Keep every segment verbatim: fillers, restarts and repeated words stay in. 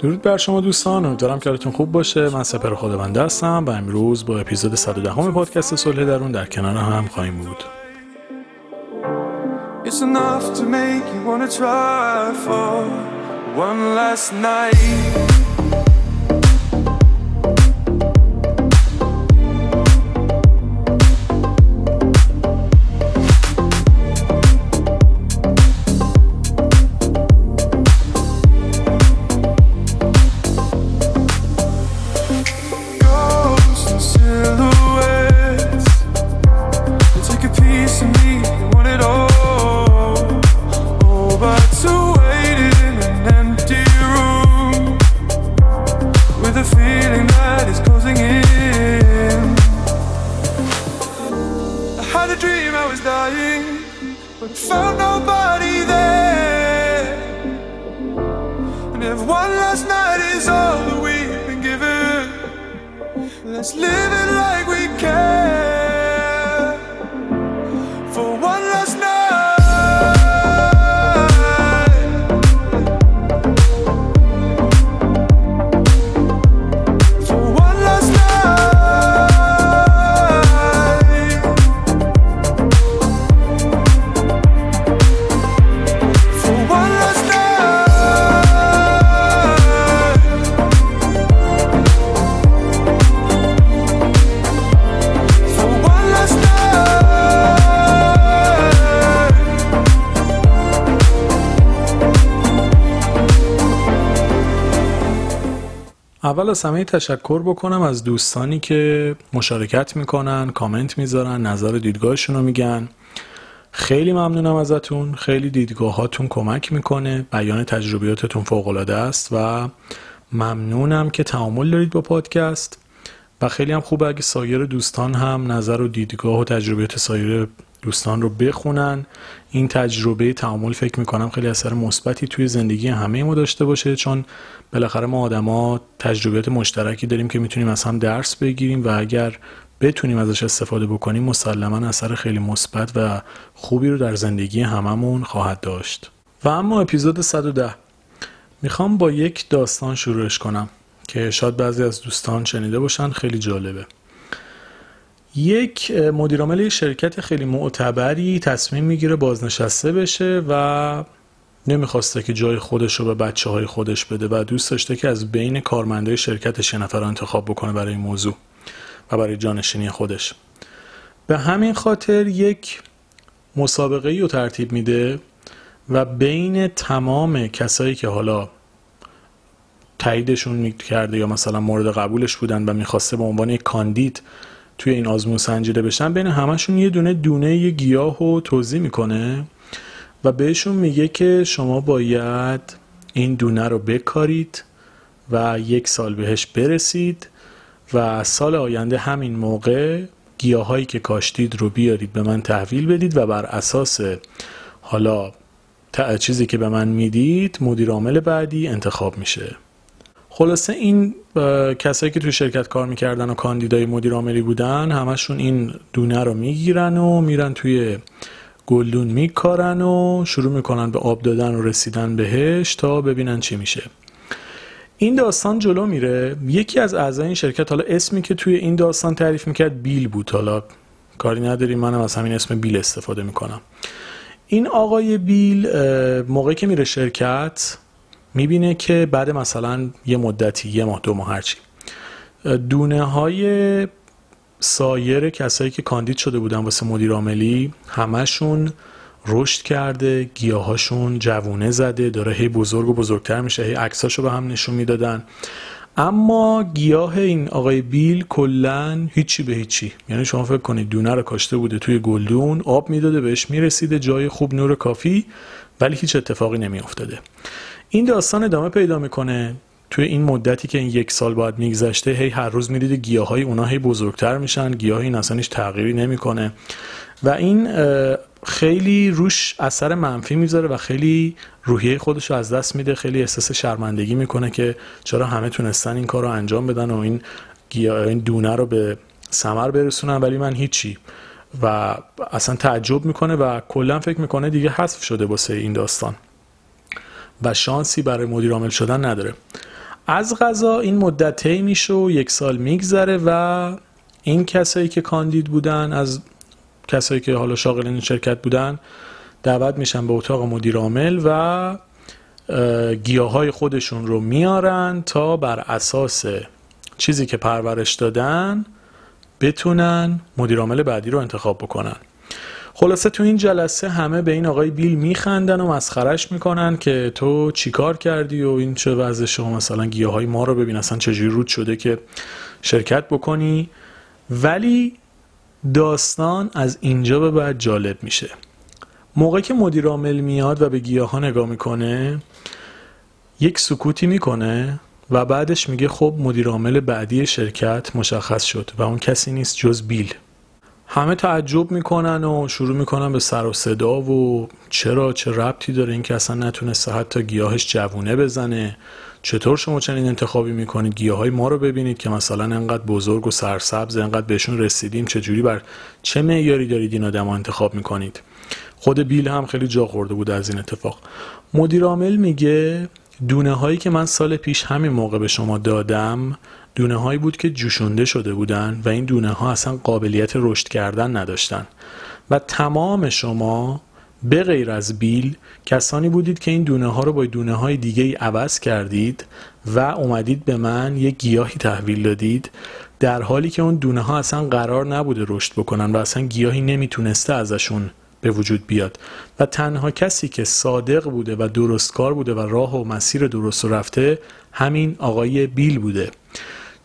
درود بر شما دوستان، امیدوارم که حالتون خوب باشه. من سپهر خداونده هستم و امروز با اپیزود صد و ده همه پادکست صلح درون در کنار هم خواهیم بود. It's enough to make you wanna try for one last night. اول از همه تشکر بکنم از دوستانی که مشارکت میکنن، کامنت میذارن، نظر دیدگاهشون رو میگن. خیلی ممنونم ازتون، خیلی دیدگاهاتون کمک میکنه، بیان تجربیاتتون فوق‌العاده است و ممنونم که تعامل دارید با پادکست و خیلی هم خوبه اگه سایر دوستان هم نظر و دیدگاه و تجربیات سایر دوستان رو بخونن. این تجربه تعامل فکر میکنم خیلی اثر مثبتی توی زندگی همه ما داشته باشه، چون بالاخره ما آدما تجربیات مشترکی داریم که میتونیم از هم درس بگیریم و اگر بتونیم ازش استفاده بکنیم مسلما اثر خیلی مثبت و خوبی رو در زندگی هممون خواهد داشت. و اما اپیزود صد و ده میخوام با یک داستان شروعش کنم که شاید بعضی از دوستان شنیده باشن، خیلی جالبه. یک مدیرعامل شرکت خیلی معتبری تصمیم میگیره بازنشسته بشه و نمیخواسته که جای خودش رو به بچه های خودش بده و دوست داشته که از بین کارمندای شرکتش یه نفر رو انتخاب بکنه برای این موضوع و برای جانشینی خودش. به همین خاطر یک مسابقه ای رو ترتیب میده و بین تمام کسایی که حالا تاییدشون میکرده یا مثلا مورد قبولش بودن و میخواسته به عنوان یک کاندید توی این آزمون سنجیده بشن، بین همشون یه دونه دونه یه گیاه رو توزیع میکنه و بهشون میگه که شما باید این دونه رو بکارید و یک سال بهش برسید و سال آینده همین موقع گیاهایی که کاشتید رو بیارید به من تحویل بدید و بر اساس حالا چیزی که به من میدید مدیر عامل بعدی انتخاب میشه. خلاصه این کسایی که توی شرکت کار میکردن و کاندیدای مدیر عاملی بودن همشون این دونه رو میگیرن و میرن توی گلدون میکارن و شروع میکنن به آب دادن و رسیدن بهش تا ببینن چی میشه. این داستان جلو میره. یکی از اعضای این شرکت، حالا اسمی که توی این داستان تعریف میکرد بیل بود، حالا کاری نداریم، منم از همین اسم بیل استفاده میکنم. این آقای بیل موقعی که میره شرکت میبینه که بعد مثلا یه مدتی، یه ماه، دو ماه، هرچی، دونه های سایر کسایی که کاندید شده بودن واسه مدیر عاملی همشون رشد کرده، گیاهاشون جوونه زده، داره هی بزرگ و بزرگتر میشه، هی عکساشو به هم نشون میدادن. اما گیاه این آقای بیل کلن هیچی به هیچی. یعنی شما فکر کنید دونه رو کاشته بوده توی گلدون، آب میداده بهش، میرسیده جای خوب، نور کافی، ولی هیچ اتفاقی نمیافتاده. این داستان ادامه پیدا میکنه. توی این مدتی که این یک سال بعد میگذشته، هی هر روز میدید گیاهای اونها هی بزرگتر میشن، گیاهای این اصلا هیچ تغییری نمیکنه و این خیلی روش اثر منفی میذاره و خیلی روحیه خودش رو از دست میده، خیلی احساس شرمندگی میکنه که چرا همه تونستن این کار رو انجام بدن و این گیاه، این دونه رو به ثمر برسونن ولی من هیچی، و اصلا تعجب میکنه و کلا فکر میکنه دیگه حذف شده واسه این داستان. و شانسی برای مدیر عامل شدن نداره. از قضا این مدت طی میشه و یک سال میگذره و این کسایی که کاندید بودن از کسایی که حالا شاغلین شرکت بودن دعوت میشن به اتاق مدیر عامل و گیاهای خودشون رو میارن تا بر اساس چیزی که پرورش دادن بتونن مدیر عامل بعدی رو انتخاب بکنن. خلاصه تو این جلسه همه به این آقای بیل میخندن و مسخرهش میکنن که تو چیکار کردی و این چه وضع شما، مثلا گیاهای ما رو ببین، اصلا چجوری رود شده که شرکت بکنی. ولی داستان از اینجا به بعد جالب میشه. موقعی که مدیر عامل میاد و به گیاها نگاه میکنه یک سکوتی میکنه و بعدش میگه خب مدیر عامل بعدی شرکت مشخص شد و اون کسی نیست جز بیل. همه تعجب میکنن و شروع میکنن به سر و صدا و چرا، چه ربطی داره این که اصلا نتونسته حتی گیاهش جوونه بزنه، چطور شما چنین انتخابی میکنید، گیاهای ما رو ببینید که مثلا انقدر بزرگ و سرسبز، انقدر بهشون رسیدیم، چجوری بر چه معیاری دارید این آدم ها انتخاب میکنید. خود بیل هم خیلی جا خورده بود از این اتفاق. مدیر عامل میگه دونه هایی که من سال پیش همین موقع به شما دادم دونه هایی بود که جوشونده شده بودن و این دونه ها اصلا قابلیت رشد کردن نداشتن و تمام شما به غیر از بیل کسانی بودید که این دونه ها رو با دونه های دیگه ای عوض کردید و اومدید به من یک گیاهی تحویل دادید، در حالی که اون دونه ها اصلا قرار نبوده رشد بکنن و اصلا گیاهی نمیتونسته ازشون به وجود بیاد و تنها کسی که صادق بوده و درستکار بوده و راه و مسیر درست رفته همین آقای بیل بوده،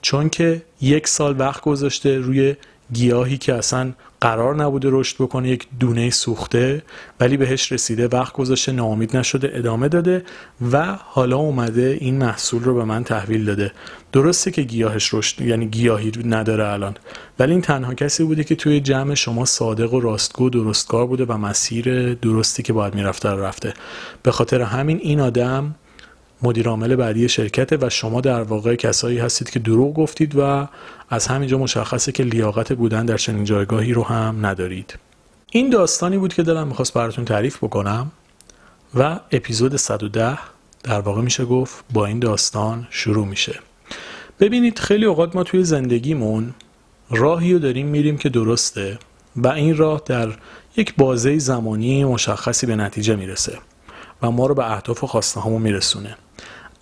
چون که یک سال وقت گذاشته روی گیاهی که اصلا قرار نبوده رشد بکنه، یک دونه سوخته ولی بهش رسیده، وقت گذاشته، ناامید نشده، ادامه داده و حالا اومده این محصول رو به من تحویل داده. درسته که گیاهش رشد یعنی گیاهی نداره الان، ولی این تنها کسی بوده که توی جمع شما صادق و راستگو درستکار بوده و مسیر درستی که باید میرفته رو رفته. به خاطر همین این آدم مدیر عامل بعدی شرکته و شما در واقع کسایی هستید که دروغ گفتید و از همینجا مشخصه که لیاقت بودن در چنین جایگاهی رو هم ندارید. این داستانی بود که دلم می‌خواست براتون تعریف بکنم و اپیزود صد و ده در واقع میشه گفت با این داستان شروع میشه. ببینید خیلی اوقات ما توی زندگیمون راهی رو داریم میریم که درسته و این راه در یک بازه زمانی مشخصی به نتیجه میرسه و ما رو به اهداف و خواسته هامون میرسونه،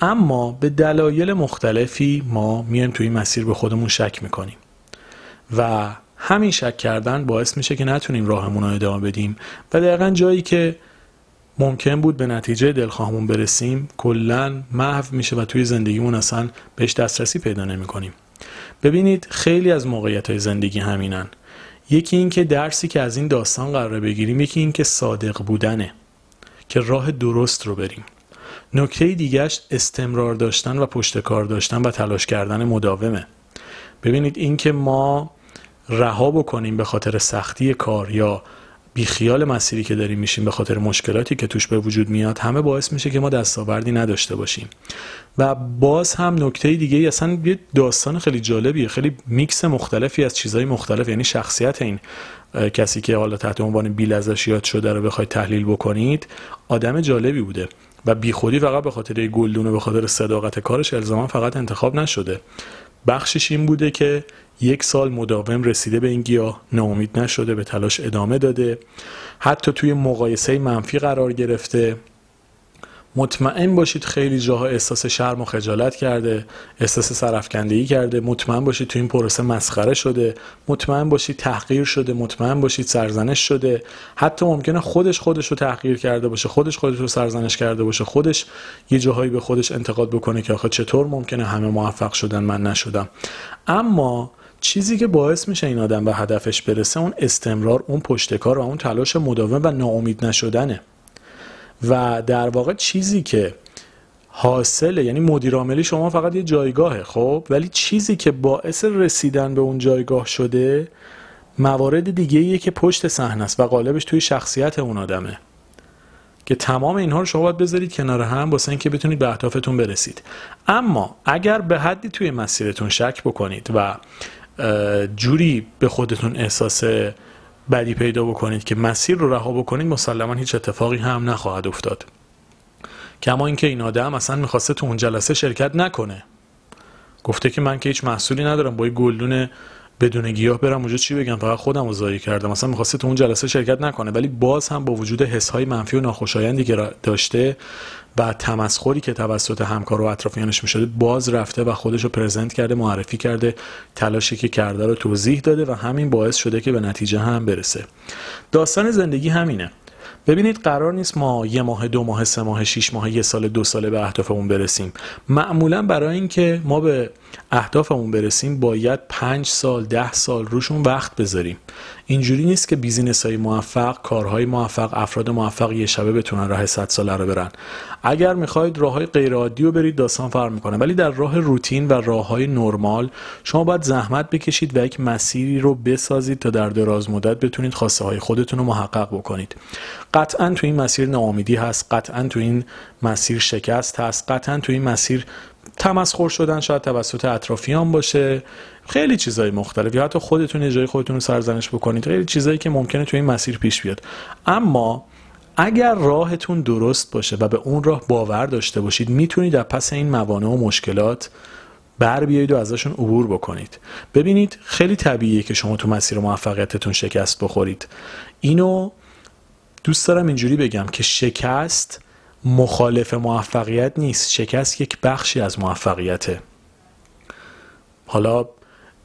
اما به دلایل مختلفی ما میایم توی این مسیر به خودمون شک میکنیم و همین شک کردن باعث میشه که نتونیم راهمون رو ادامه بدیم و دقیقا جایی که ممکن بود به نتیجه دلخواهمون برسیم کلا محو میشه و توی زندگیمون اصلا بهش دسترسی پیدا نمیکنیم. ببینید خیلی از موقعیت‌های زندگی همینن. یکی این که درسی که از این داستان قراره بگیریم، یکی این که صادق بودنه که راه درست رو بریم. نکته دیگهش استمرار داشتن و پشتکار داشتن و تلاش کردن مداومه. ببینید این که ما رها بکنیم به خاطر سختی کار یا بیخیال مسیری که داریم میشیم به خاطر مشکلاتی که توش به وجود میاد، همه باعث میشه که ما دستاوردی نداشته باشیم. و باز هم نکته دیگه، اصلا یه داستان خیلی جالبیه، خیلی میکس مختلفی از چیزهای مختلف، یعنی شخصیت این کسی که حالا تحت عنوان بیل ازش یاد شده رو بخواید تحلیل بکنید، آدم جالبی بوده و بیخودی فقط به خاطر گلدون و به خاطر صداقت کارش الزاما فقط انتخاب نشده. بخشش این بوده که یک سال مداوم رسیده به این گیاه، ناامید نشده، به تلاش ادامه داده، حتی توی مقایسه منفی قرار گرفته. مطمئن باشید خیلی جاها احساس شرم و خجالت کرده، احساس سرافکندگی کرده، مطمئن باشید تو این پروسه مسخره شده، مطمئن باشید تحقیر شده، مطمئن باشید سرزنش شده، حتی ممکنه خودش خودش رو تحقیر کرده باشه، خودش خودش رو سرزنش کرده باشه، خودش یه جاهایی به خودش انتقاد بکنه که آخه چطور ممکنه همه موفق شدن من نشدم. اما چیزی که باعث میشه این آدم به هدفش برسه اون استمرار، اون پشتکار و اون تلاش مداوم و ناامید نشدنه. و در واقع چیزی که حاصله، یعنی مدیر عاملی شما فقط یه جایگاهه، خب ولی چیزی که باعث رسیدن به اون جایگاه شده موارد دیگه‌ایه که پشت صحنه است و غالبش توی شخصیت اون آدمه که تمام اینها رو شما باید بذارید کنار هم واسه اینکه بتونید به اهدافتون برسید. اما اگر به حدی توی مسیرتون شک بکنید و جوری به خودتون احساس بدی پیدا بکنید که مسیر رو رها بکنید، مسلماً هیچ اتفاقی هم نخواهد افتاد. کما اینکه این آدم اصلا میخواسته تو اون جلسه شرکت نکنه. گفته که من که هیچ محصولی ندارم، با یه گلدون بدون گیاه برم اونجا چی بگم، فقط خودم رو ضایع کردم. اصلا میخواسته تو اون جلسه شرکت نکنه، ولی باز هم با وجود حس‌های منفی و ناخوشایندی که داشته و تمسخری که توسط همکار و اطرافیانش میشده، باز رفته و خودش رو پرزنت کرده، معرفی کرده، تلاشی که کرده رو توضیح داده و همین باعث شده که به نتیجه هم برسه. داستان زندگی همینه. ببینید قرار نیست ما یه ماه، دو ماه، سه ماه، شش ماه، یه سال، دو ساله به اهدافمون برسیم. معمولا برای اینکه ما به اهدافمون برسیم باید پنج سال، ده سال روشون وقت بذاریم. اینجوری نیست که بیزینس‌های موفق، کارهای موفق، افراد موفق یه شبه بتونن راه صد ساله رو برن. اگر میخواید راههای غیر عادی رو برید داستان فرق میکنه، ولی در راه روتین و راههای نرمال شما باید زحمت بکشید و یک مسیری رو بسازید تا در دراز مدت بتونید خواسته های خودتون رو محقق بکنید. قطعاً تو این مسیر ناامیدی هست، قطعاً تو این مسیر شکست هست، قطعاً تو این مسیر تمسخر شدن شاید توسط اطرافیان باشه، خیلی چیزای مختلف، یا حتی خودتون یه جای خودتون رو سرزنش بکنید، خیلی چیزایی که ممکنه تو این مسیر پیش بیاد. اما اگر راهتون درست باشه و به اون راه باور داشته باشید، میتونید از پس این موانع و مشکلات بر بیایید و ازشون عبور بکنید. ببینید خیلی طبیعیه که شما تو مسیر موفقیتتون شکست بخورید. اینو دوست دارم اینجوری بگم که شکست مخالف موفقیت نیست، شکست یک بخشی از موفقیته. حالا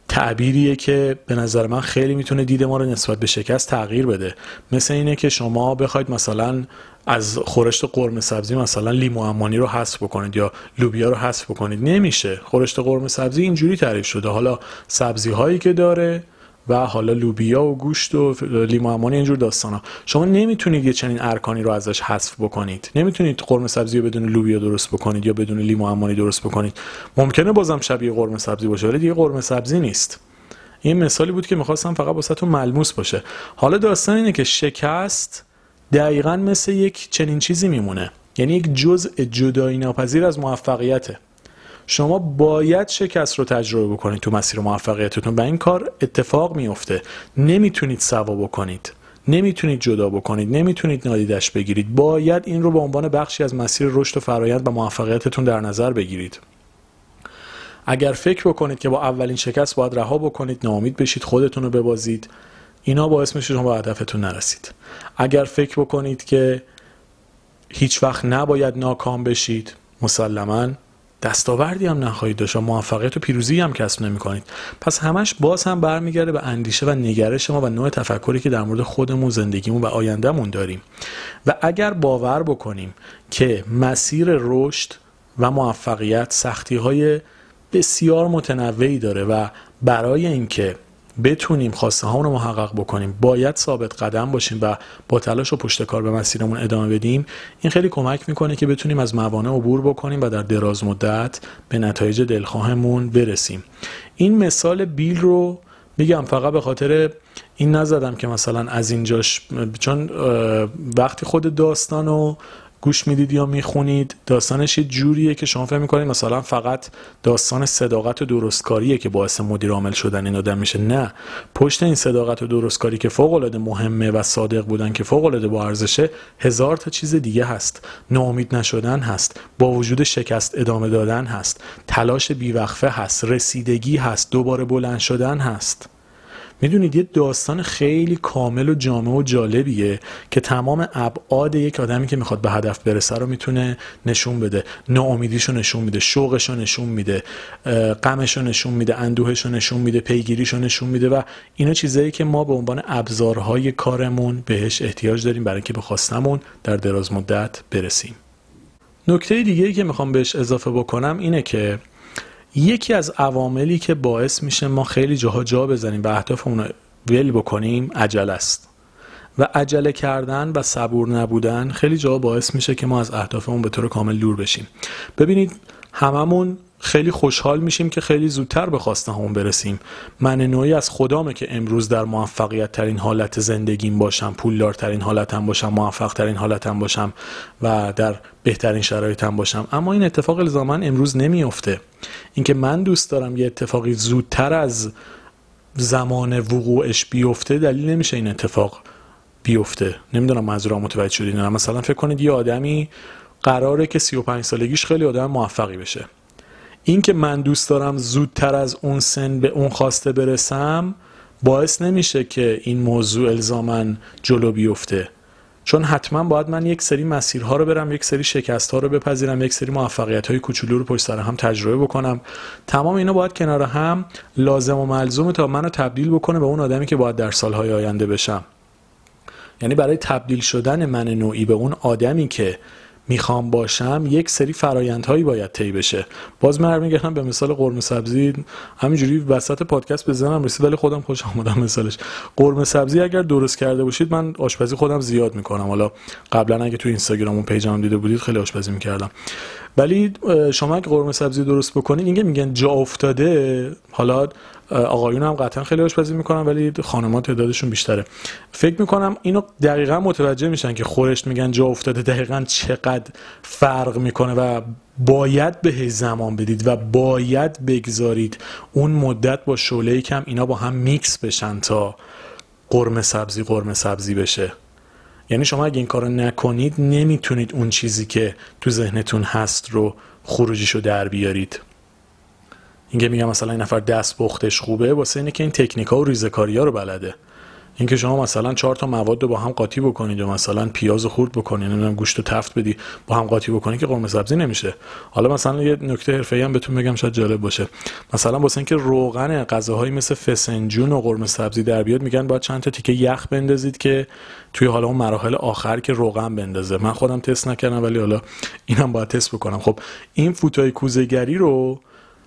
تعبیریه که به نظر من خیلی میتونه دید ما رو نسبت به شکست تغییر بده. مثل اینه که شما بخواید مثلا از خورشت قرمه سبزی مثلا لیمو عمانی رو حذف بکنید یا لوبیا رو حذف بکنید، نمیشه. خورشت قرمه سبزی اینجوری تعریف شده، حالا سبزی هایی که داره و حالا لوبیا و گوشت و لیمو عمانی اینجور داستانا، شما نمیتونید یه چنین ارکانی رو ازش حذف بکنید. نمیتونید قرمه سبزی رو بدون لوبیا درست بکنید یا بدون لیمو عمانی درست بکنید. ممکنه بازم شبیه قرمه سبزی باشه ولی دیگه قرمه سبزی نیست. این مثالی بود که می‌خواستم فقط واسهتون ملموس باشه. حالا داستان اینه که شکست دقیقاً مثل یک چنین چیزی میمونه، یعنی یک جزء جدایی ناپذیر از موفقیته. شما باید شکست رو تجربه بکنید تو مسیر موفقیتتون و این کار اتفاق میفته. نمیتونید سوا بکنید، نمیتونید جدا بکنید، نمیتونید نادیدش بگیرید. باید این رو به عنوان بخشی از مسیر رشد و فرآیند و موفقیتتون در نظر بگیرید. اگر فکر بکنید که با اولین شکست باید رها بکنید، ناامید بشید، خودتون رو ببازید، اینا باعث میشه شما به هدفتون نرسید. اگر فکر بکنید که هیچ وقت نباید ناکام بشید، مسلماً دستاوردی هم نخواهید داشت و موفقیت و پیروزی هم کسب نمی‌کنید. پس همش باز هم برمیگرده به اندیشه و نگرش ما و نوع تفکری که در مورد خودمون، زندگیمون و آیندهمون داریم. و اگر باور بکنیم که مسیر رشد و موفقیت سختی‌های بسیار متنوعی داره و برای اینکه بتونیم خواسته هامون رو محقق بکنیم باید ثابت قدم باشیم و با تلاش و پشت کار به مسیرمون ادامه بدیم، این خیلی کمک میکنه که بتونیم از موانع عبور بکنیم و در دراز مدت به نتایج دلخواهمون برسیم. این مثال بیل رو میگم فقط به خاطر این نزدم که مثلا از اینجاش، چون وقتی خود داستان رو گوش میدید یا میخونید، داستانش یه جوریه که شما فهم میکنید مثلا فقط داستان صداقت و درستکاریه که باعث مدیر عامل شدن این آدم میشه. نه، پشت این صداقت و درستکاری که فوق العاده مهمه و صادق بودن که فوق العاده با ارزشه، هزار تا چیز دیگه هست. ناامید نشدن هست، با وجود شکست ادامه دادن هست، تلاش بیوقفه هست، رسیدگی هست، دوباره بلند شدن هست. میدونید یه داستان خیلی کامل و جامع و جالبیه که تمام ابعاد یک آدمی که میخواد به هدف برسه رو میتونه نشون بده. ناامیدیشو نشون میده، شوقشو نشون میده، غمشو نشون میده، اندوهشو نشون میده، پیگیریشو نشون میده و اینا چیزایی که ما به عنوان ابزارهای کارمون بهش احتیاج داریم برای اینکه به خواستمون در دراز مدت برسیم. نکته دیگه‌ای که میخوام بهش اضافه بکنم اینه که یکی از عواملی که باعث میشه ما خیلی جاها جا بزنیم و اهدافمون رو ول بکنیم عجله است. و عجله کردن و صبور نبودن خیلی جاها باعث میشه که ما از اهدافمون به طور کامل دور بشیم. ببینید هممون خیلی خوشحال میشیم که خیلی زودتر به خواسته‌هامون برسیم. من نوعی از خدامه که امروز در موفقیت ترین حالت زندگیم باشم، پولدارترین حالتم باشم، موفق ترین حالتم باشم و در بهترین شرایطم باشم. اما این اتفاق الزاماً امروز نمیفته. اینکه من دوست دارم یه اتفاقی زودتر از زمان وقوعش بیفته دلیل نمیشه این اتفاق بیفته. نمیدونم منظورم متوجه شدین. مثلا فکر کنید یه آدمی قراره که سی و پنج سالگیش خیلی آدم موفقی بشه. این که من دوست دارم زودتر از اون سن به اون خواسته برسم باعث نمیشه که این موضوع الزاماً جلو بیفته، چون حتما باید من یک سری مسیرها رو برم، یک سری شکست‌ها رو بپذیرم، یک سری موفقیت‌های کوچولو رو پشت سر هم تجربه بکنم. تمام اینا باید کنار هم لازم و ملزومه تا منو تبدیل بکنه به اون آدمی که باید در سال‌های آینده بشم. یعنی برای تبدیل شدن من نوعی به اون آدمی که میخوام باشم یک سری فرایندهایی باید طی بشه. باز من میگم به مثال قرمه سبزی همینجوری وسط پادکست به ذهنم رسید ولی خودم خوش آمدم مثالش. قرمه سبزی اگر درست کرده باشید، من آشپزی خودم زیاد میکنم، حالا قبلا اگه تو اینستاگرام اون پیجم دیده بودید خیلی آشپزی میکردم، ولی شما اگه قرمه سبزی درست بکنید اینکه میگن جا افتاده، حالا آقایون هم قطعا خیلی آشپزی میکنن ولی خانم‌ها تعدادشون بیشتره، فکر میکنم اینو دقیقاً متوجه میشن که خورشت میگن جا افتاده دقیقاً چقدر فرق میکنه و باید به زمان بدید و باید بگذارید اون مدت با شعله کم اینا با هم میکس بشن تا قرمه سبزی قرمه سبزی بشه. یعنی شما اگه این کارو نکنید نمیتونید اون چیزی که تو ذهنتون هست رو خروجیشو در بیارید. اینکه میگم مثلا این نفر دست بختش خوبه واسه اینه که این تکنیک‌ها و ریزه‌کاری‌ها رو بلده. اینکه شما مثلا چهار تا مواد رو با هم قاطی بکنید و مثلا پیاز خرد بکنید، نمیدونم گوشت رو تفت بدی با هم قاطی بکنید که قرمه سبزی نمیشه. حالا مثلا یه نکته حرفه‌ای هم بهتون بگم شاید جالب باشه. مثلا واسه اینکه روغن غذاهایی مثل فسنجون و قرمه سبزی در بیاد میگن باید چند تا تیکه یخ بندازید که توی حالا اون مراحل آخر که روغن بندازه. من خودم تست نکردم ولی حالا اینم باید تست بکنم. خب این فوتای کوزه‌گری رو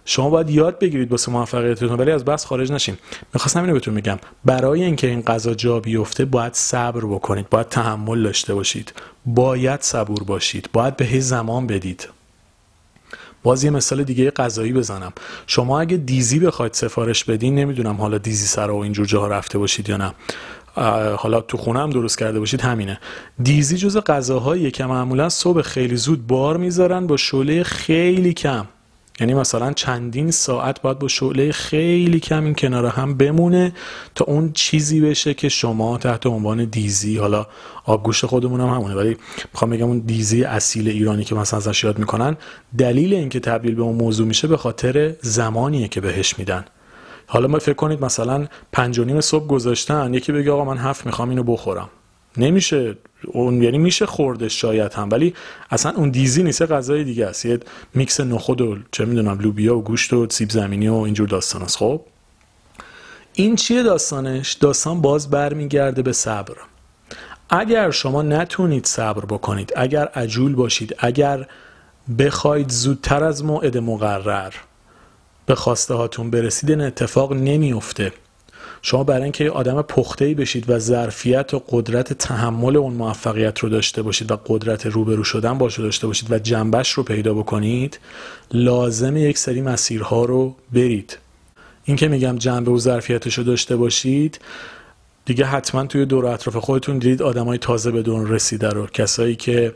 شما باید یاد بگیرید واسه موفقیتتون، ولی از بس خارج نشیم. می‌خواستم اینو بهتون بگم، برای اینکه این قضا جا بیفته باید صبر بکنید، باید تحمل داشته باشید، باید صبور باشید، باید به زمان بدید. باز یه مثال دیگه غذایی بزنم. شما اگه دیزی بخواید سفارش بدین، نمیدونم حالا دیزی سرا و اینجور جاها رفته باشید یا نه، حالا تو خونه هم درست کرده باشید، همینه. دیزی جزو غذاهاییه که معمولا صبح خیلی زود بار می‌ذارن با شعله خیلی کم. یعنی مثلا چندین ساعت باید با شعله خیلی کم این کنار هم بمونه تا اون چیزی بشه که شما تحت عنوان دیزی، حالا آبگوشت خودمون هم همونه ولی میخوام بگم اون دیزی اصیل ایرانی که مثلا ازش یاد میکنن، دلیل اینکه تبدیل به اون موضوع میشه به خاطر زمانیه که بهش میدن. حالا ما فکر کنید مثلا پنج و نیم صبح گذاشتن، یکی بگه آقا من هفت میخوام اینو بخورم، نمیشه. اون یعنی میشه خوردش شاید هم، ولی اصلا اون دیزی نیست، غذای دیگه است، یه میکس نخود و چه میدونم لوبیا و گوشت و سیب زمینی و اینجور داستاناست. خب این چیه داستانش؟ داستان باز برمیگرده به صبر. اگر شما نتونید صبر بکنید، اگر عجول باشید، اگر بخواید زودتر از موعد مقرر به خواسته هاتون برسید، این اتفاق نمیفته. شما برای اینکه آدم پخته‌ای بشید و ظرفیت و قدرت تحمل اون موفقیت رو داشته باشید و قدرت روبرو شدن باهاش رو داشته باشید و جنبش رو پیدا بکنید، لازم یک سری مسیرها رو برید. این که میگم جنبه و ظرفیتش رو داشته باشید، دیگه حتما توی دور و اطراف خودتون دیدید آدمای تازه به دون رسیده رو، کسایی که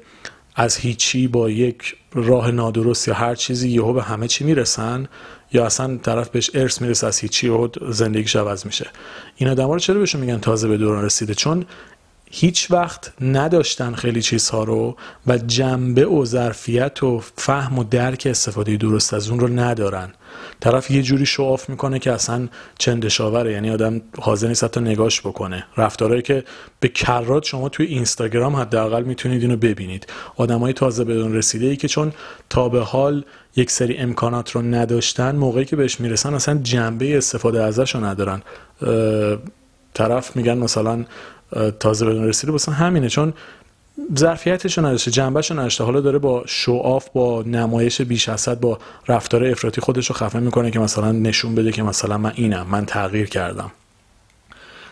از هیچی با یک راه نادرست یا هر چیزی یهو به همه چی میرسن، یا اصلا طرف بهش ارث میرسه از هیچی و زندگیش عوض میشه. این آدما رو چرا بهشون میگن تازه به دوران رسیده؟ چون هیچ وقت نداشتن خیلی چیزها رو و جنبه و ظرفیت و فهم و درک استفاده درست از اون رو ندارن. طرف یه جوری شعاف میکنه که اصلا چندشاوره، یعنی آدم حاضر نیست حتی نگاش بکنه. رفتارهایی که به کرات شما توی اینستاگرام حداقل میتونید اینو ببینید، آدمای تازه به دوران رسیده ای که چون تا به حال یک سری امکانات رو نداشتن، موقعی که بهش میرسن اصلا جنبه استفاده ازش رو ندارن. طرف میگن مثلا تازه به دوران رسیده، مثلا همینه، چون ظرفیتش رو نداشته، جنبهش رو نداشته، حالا داره با شعاف، با نمایش بیش از حد، با رفتار افراطی خودش رو خفه میکنه که مثلا نشون بده که مثلا من اینم، من تغییر کردم.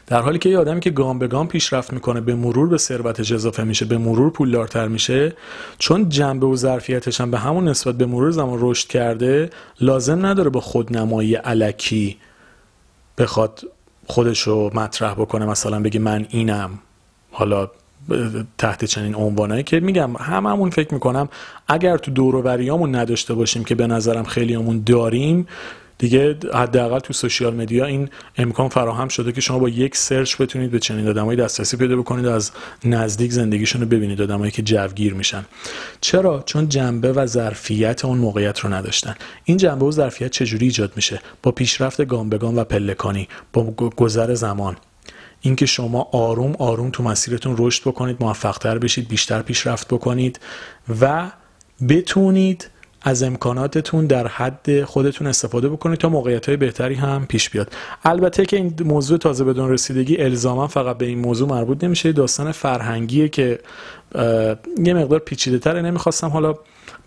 در حالی که یه آدمی که گام به گام پیشرفت میکنه، به مرور به ثروتش اضافه میشه، به مرور پولدارتر میشه، چون جنبه و ظرفیتش هم به همون نسبت به مرور زمان رشد کرده، لازم نداره با خودنمایی الکی بخواد خودش رو مطرح بکنه، مثلا بگه من اینم، حالا تحت چنین عنوانایی که میگم هممون فکر میکنم اگر تو دور و بریامون نداشته باشیم که به نظرم خیلیامون داریم، دیگه حداقل تو سوشیال مدیا این امکان فراهم شده که شما با یک سرچ بتونید به چنین آدمایی دسترسی پیدا بکنید و از نزدیک زندگیشون رو ببینید، آدمایی که جوگیر میشن. چرا؟ چون جنبه و ظرفیت اون موقعیت رو نداشتن. این جنبه و ظرفیت چجوری ایجاد میشه؟ با پیشرفت گام به گام و پلکانی، با گذر زمان. اینکه شما آروم آروم تو مسیرتون رشد بکنید، موفق‌تر بشید، بیشتر پیشرفت بکنید و بتونید از امکاناتتون در حد خودتون استفاده بکنید تا موقعیت‌های بهتری هم پیش بیاد. البته که این موضوع تازه بدون رسیدگی الزاما فقط به این موضوع مربوط نمیشه، داستان فرهنگیه که یه مقدار پیچیده‌تره. نمیخواستم حالا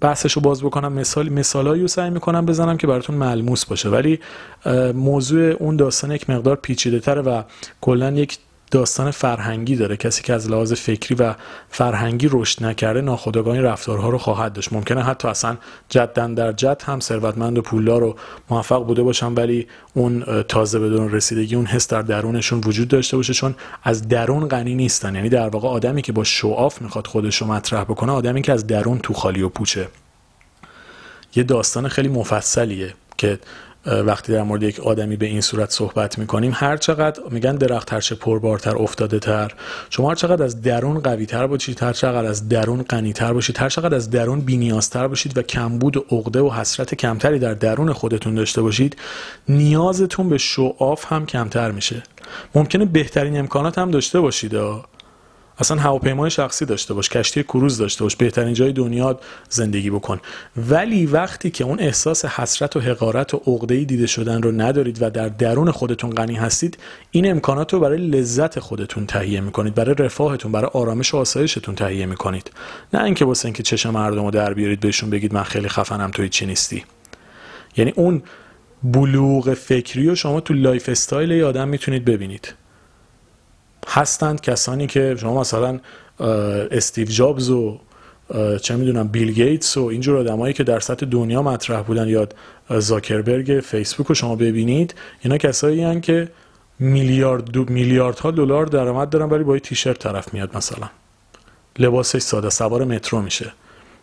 بحثشو باز بکنم، مثال مثالایی رو سعی می‌کنم بزنم که براتون ملموس باشه، ولی موضوع اون داستان یک مقدار پیچیده‌تره و کلاً یک داستان فرهنگی داره. کسی که از لحاظ فکری و فرهنگی رشد نکرده ناخودآگاه رفتارها رو خواهد داشت. ممکنه حتی اصلا جدن در جد هم ثروتمند و پولدار و موفق بوده باشن، ولی اون تازه بدون رسیدگی، اون حس در درونشون وجود داشته باشه، چون از درون غنی نیستن. یعنی در واقع آدمی که با شعاف میخواد خودش رو مطرح بکنه، آدمی که از درون تو خالی و پوچه. یه داستان خیلی مفصلیه که وقتی در مورد یک آدمی به این صورت صحبت میکنیم، هر چقدر میگن درخت هرچه پربارتر افتاده تر، شما هر چقدر از درون قوی تر باشید، هر چقدر از درون غنی تر باشید، هر چقدر از درون بی‌نیازتر باشید و کمبود و عقده و حسرت کمتری در درون خودتون داشته باشید، نیازتون به شعاف هم کمتر میشه. ممکنه بهترین امکانات هم داشته باشید، اصلا هواپیمای شخصی داشته باش، کشتی کروز داشته باش، بهترین جای دنیا زندگی بکن، ولی وقتی که اون احساس حسرت و حقارت و عقده‌ای دیده شدن رو ندارید و در درون خودتون غنی هستید، این امکانات رو برای لذت خودتون تهیه میکنید، برای رفاهتون، برای آرامش و آسایشتون تهیه میکنید، نه اینکه واسه اینکه چشم مردم رو در بیارید، بهشون بگید من خیلی خفنم توی چی نیستی. یعنی اون بلوغ فکری رو شما تو لایف استایل یه آدم میتونید ببینید. هستند کسانی که شما مثلا استیو جابز و چه میدونم بیل گیتس و اینجور آدمایی که در سطح دنیا مطرح بودن، یا زاکربرگ فیسبوک رو شما ببینید، اینا کسایی هستند که میلیارد میلیاردها دلار درآمد دارن، ولی با یه تیشرت طرف میاد، مثلا لباسش ساده، سوار مترو میشه.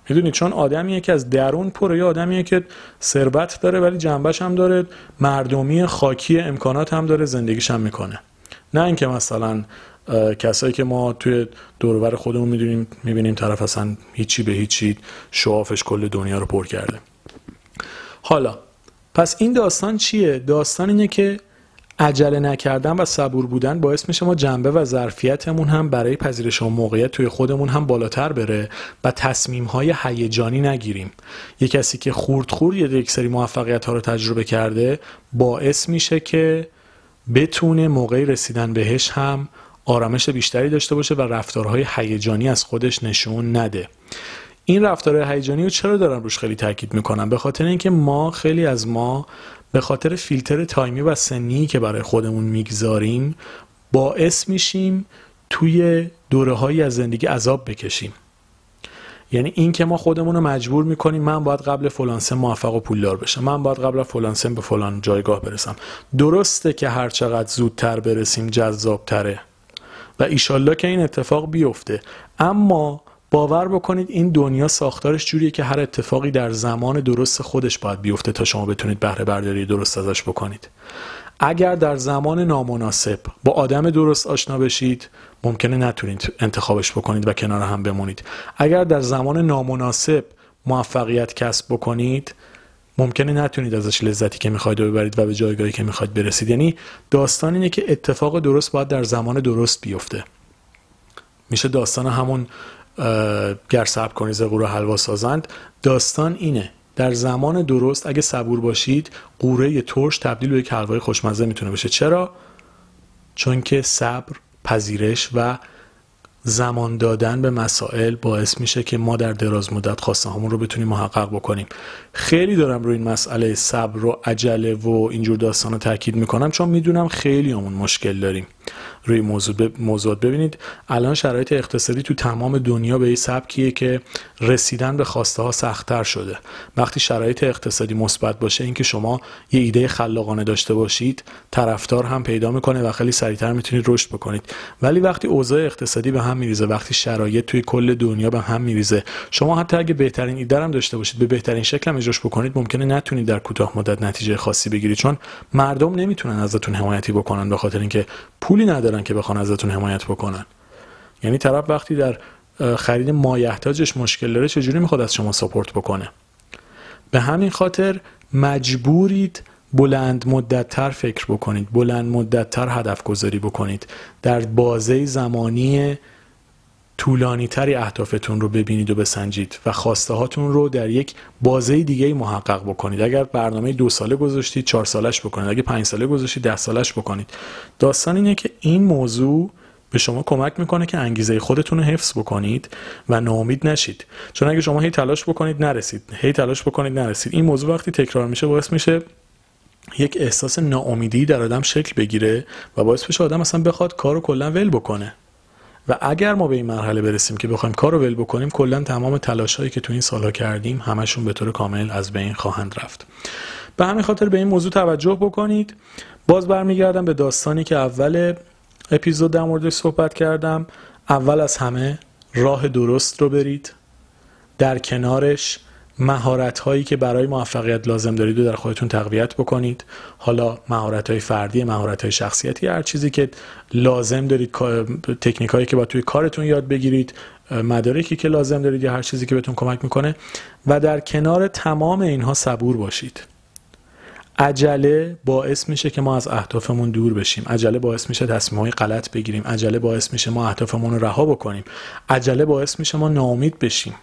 میدونید چون آدمیه که از درون پره، یا آدمیه که ثروت داره ولی جنبش هم داره، مردمی، خاکی، امکانات هم داره، زندگیش هم میکنه. نه اینکه مثلا کسایی که ما توی دور و بر خودمون میدونیم میبینیم طرف اصلا هیچی به هیچی، شعافش کل دنیا رو پر کرده. حالا پس این داستان چیه؟ داستان اینه که عجله نکردن و صبور بودن باعث میشه ما جنبه و ظرفیتمون هم برای پذیرش و موقعیت توی خودمون هم بالاتر بره و تصمیم‌های هیجانی نگیریم. یک کسی که خورد خورد یک سری موفقیت‌ها رو تجربه کرده، باعث میشه که بتونه موقعی رسیدن بهش هم آرامش بیشتری داشته باشه و رفتارهای هیجانی از خودش نشون نده. این رفتارهای هیجانی رو چرا دارم روش خیلی تاکید میکنم؟ به خاطر اینکه ما خیلی از ما به خاطر فیلتر تایمی و سنی که برای خودمون میگذاریم، باعث میشیم توی دوره‌هایی از زندگی عذاب بکشیم. یعنی این که ما خودمون رو مجبور میکنیم، من باید قبل فلان سن موفق و پولدار بشم، من باید قبل فلان سن به فلان جایگاه برسم. درسته که هر چقدر زودتر برسیم جذابتره و ایشالله که این اتفاق بیفته، اما باور بکنید این دنیا ساختارش جوریه که هر اتفاقی در زمان درست خودش باید بیفته تا شما بتونید بهره برداری درست ازش بکنید. اگر در زمان نامناسب با آدم درست آشنا بشید، ممکنه نتونید انتخابش بکنید و کنار هم بمونید. اگر در زمان نامناسب موفقیت کسب بکنید، ممکنه نتونید ازش لذتی که میخواید رو ببرید و به جایگاهی که میخواید برسید. یعنی داستان اینه که اتفاق درست باید در زمان درست بیفته. میشه داستان همون گر صبر کنی ز قوره حلوا سازند. داستان اینه، در زمان درست اگه صبور باشید، قوره ترش تبدیل به یک حلوای خوشمزه میتونه بشه. چرا؟ چون که صبر، پذیرش و زمان دادن به مسائل باعث میشه که ما در دراز مدت خواسته همون رو بتونیم محقق بکنیم. خیلی دارم روی این مسئله صبر و عجله و اینجور داستان رو تاکید میکنم، چون میدونم خیلی همون مشکل داریم روی موضوع موضوعات ببینید. الان شرایط اقتصادی تو تمام دنیا به این سبکیه که رسیدن به خواسته ها سخت‌تر شده. وقتی شرایط اقتصادی مثبت باشه، اینکه شما یه ایده خلاقانه داشته باشید، طرفدار هم پیدا میکنه و خیلی سریعتر میتونید رشد بکنید. ولی وقتی اوضاع اقتصادی به هم میریزه، وقتی شرایط توی کل دنیا به هم میریزه، شما حتی اگه بهترین ایده هم داشته باشید، به بهترین شکل هم اجراش بکنید، ممکنه نتونید در کوتاه مدت نتیجه خاصی بگیرید، چون مردم نمیتونن ازتون حمایتی بکنن به خاطر اینکه پولی ندارن که بخوان ازتون حمایت بکنن. یعنی طرف وقتی در خرید مایحتاجش مشکل داره، چجوری میخواد از شما ساپورت بکنه؟ به همین خاطر مجبورید بلند مدت‌تر فکر بکنید، بلند مدت‌تر هدف گذاری بکنید، در بازه زمانی طولانی تری اهدافتون رو ببینید و بسنجید و خواسته هاتون رو در یک بازه دیگه محقق بکنید. اگر برنامه دو ساله گذاشتید، چهار سالش بکنید. اگر پنج ساله گذاشتید، ده سالش بکنید. داستان اینه که این موضوع به شما کمک میکنه که انگیزه خودتون رو حفظ بکنید و ناامید نشید. چون اگه شما هی تلاش بکنید نرسید، هی تلاش بکنید نرسید، این موضوع وقتی تکرار میشه باعث میشه یک احساس ناامیدی در آدم شکل بگیره و باعث بشه آدم اصلا بخواد کارو کلا ول بکنه. و اگر ما به این مرحله برسیم که بخوایم کارو ول بکنیم، کلا تمام تلاش‌هایی که تو این سال‌ها کردیم همشون به طور کامل از بین خواهند رفت. به همین خاطر به این موضوع توجه بکنید. باز برمیگردم به داستانی که اول اپیزود در موردش صحبت کردم. اول از همه راه درست رو برید. در کنارش مهارت‌هایی که برای موفقیت لازم دارید و در خودتون تقویت بکنید. حالا مهارت‌های فردی، مهارت‌های شخصیتی، هر چیزی که لازم دارید، تکنیک‌هایی که باید توی کارتون یاد بگیرید، مدارکی که لازم دارید یا هر چیزی که بهتون کمک می‌کنه. و در کنار تمام اینها صبور باشید. عجله باعث میشه که ما از اهدافمون دور بشیم. عجله باعث میشه تصمیم‌های غلط بگیریم. عجله باعث میشه ما اهدافمون رو رها بکنیم. عجله باعث میشه ما ناامید بشیم.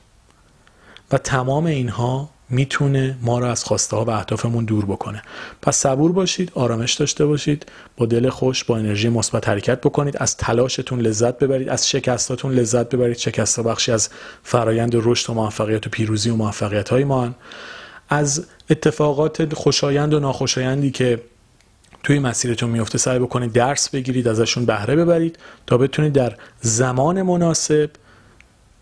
و تمام اینها میتونه ما رو از خواسته ها و اهدافمون دور بکنه. پس صبور باشید، آرامش داشته باشید، با دل خوش، با انرژی مثبت حرکت بکنید، از تلاشتون لذت ببرید، از شکستاتون لذت ببرید. شکست‌ها بخشی از فرایند رشد و موفقیت و پیروزی و موفقیت‌های ما هن. از اتفاقات خوشایند و ناخوشایندی که توی مسیرتون میفته سعی بکنید درس بگیرید، ازشون بهره ببرید تا بتونید در زمان مناسب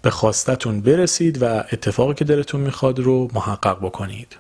به خواستتون برسید و اتفاقی که دلتون میخواد رو محقق بکنید.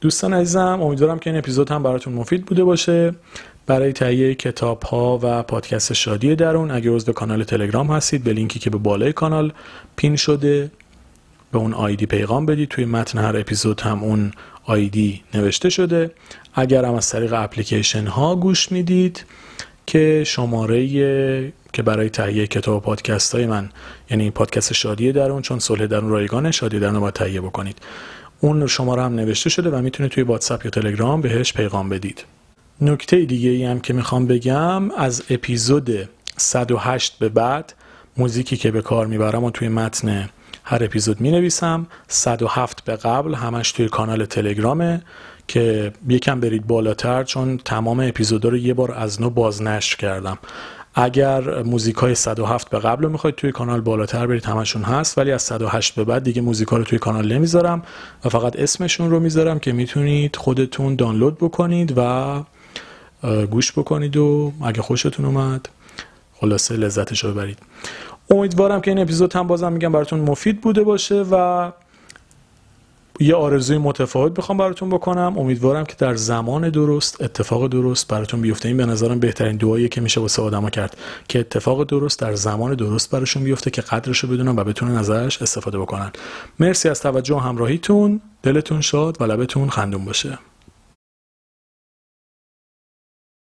دوستان عزیزم، امیدوارم که این اپیزود هم براتون مفید بوده باشه. برای تهیه کتاب‌ها و پادکست شادی درون، اگه عضو کانال تلگرام هستید، به لینکی که به بالای کانال پین شده به اون آیدی پیغام بدید. توی متن هر اپیزود هم اون آیدی نوشته شده. اگر هم از طریق اپلیکیشن ها گوش میدید که شماره که برای تهیه کتاب و پادکست های من، یعنی پادکست شادی درون، چون صلح درون رایگانه، شادی درون رو باید تهیه بکنید، اون شماره هم نوشته شده و میتونید توی واتساپ یا تلگرام بهش پیغام بدید. نکته دیگه ای هم که میخوام بگم، از اپیزود صد و هشت به بعد موزیکی که به کار میبرم و توی متن هر اپیزود مینویسم. صد و هفت به قبل همش توی کانال تلگرامه که یکم برید بالاتر، چون تمام اپیزودا رو یه بار از نو بازنشر کردم. اگر موزیکای صد و هفت به قبل رو میخواید توی کانال بالاتر برید، همشون هست، ولی از صد و هشت به بعد دیگه موزیکا رو توی کانال نمیذارم و فقط اسمشون رو میذارم که میتونید خودتون دانلود بکنید و گوش بکنید و اگه خوشتون اومد خلاصه لذتش رو برید. امیدوارم که این اپیزود هم بازم میگم براتون مفید بوده باشه و یه آرزوی متفاوت بخوام براتون بکنم. امیدوارم که در زمان درست اتفاق درست براتون بیفته. این به نظرم بهترین دعاییه که میشه واسه آدما کرد که اتفاق درست در زمان درست براشون بیفته که قدرشو بدونن و بتونن ازش استفاده بکنن. مرسی از توجه و همراهیتون. دلتون شاد و لبتون خندون باشه.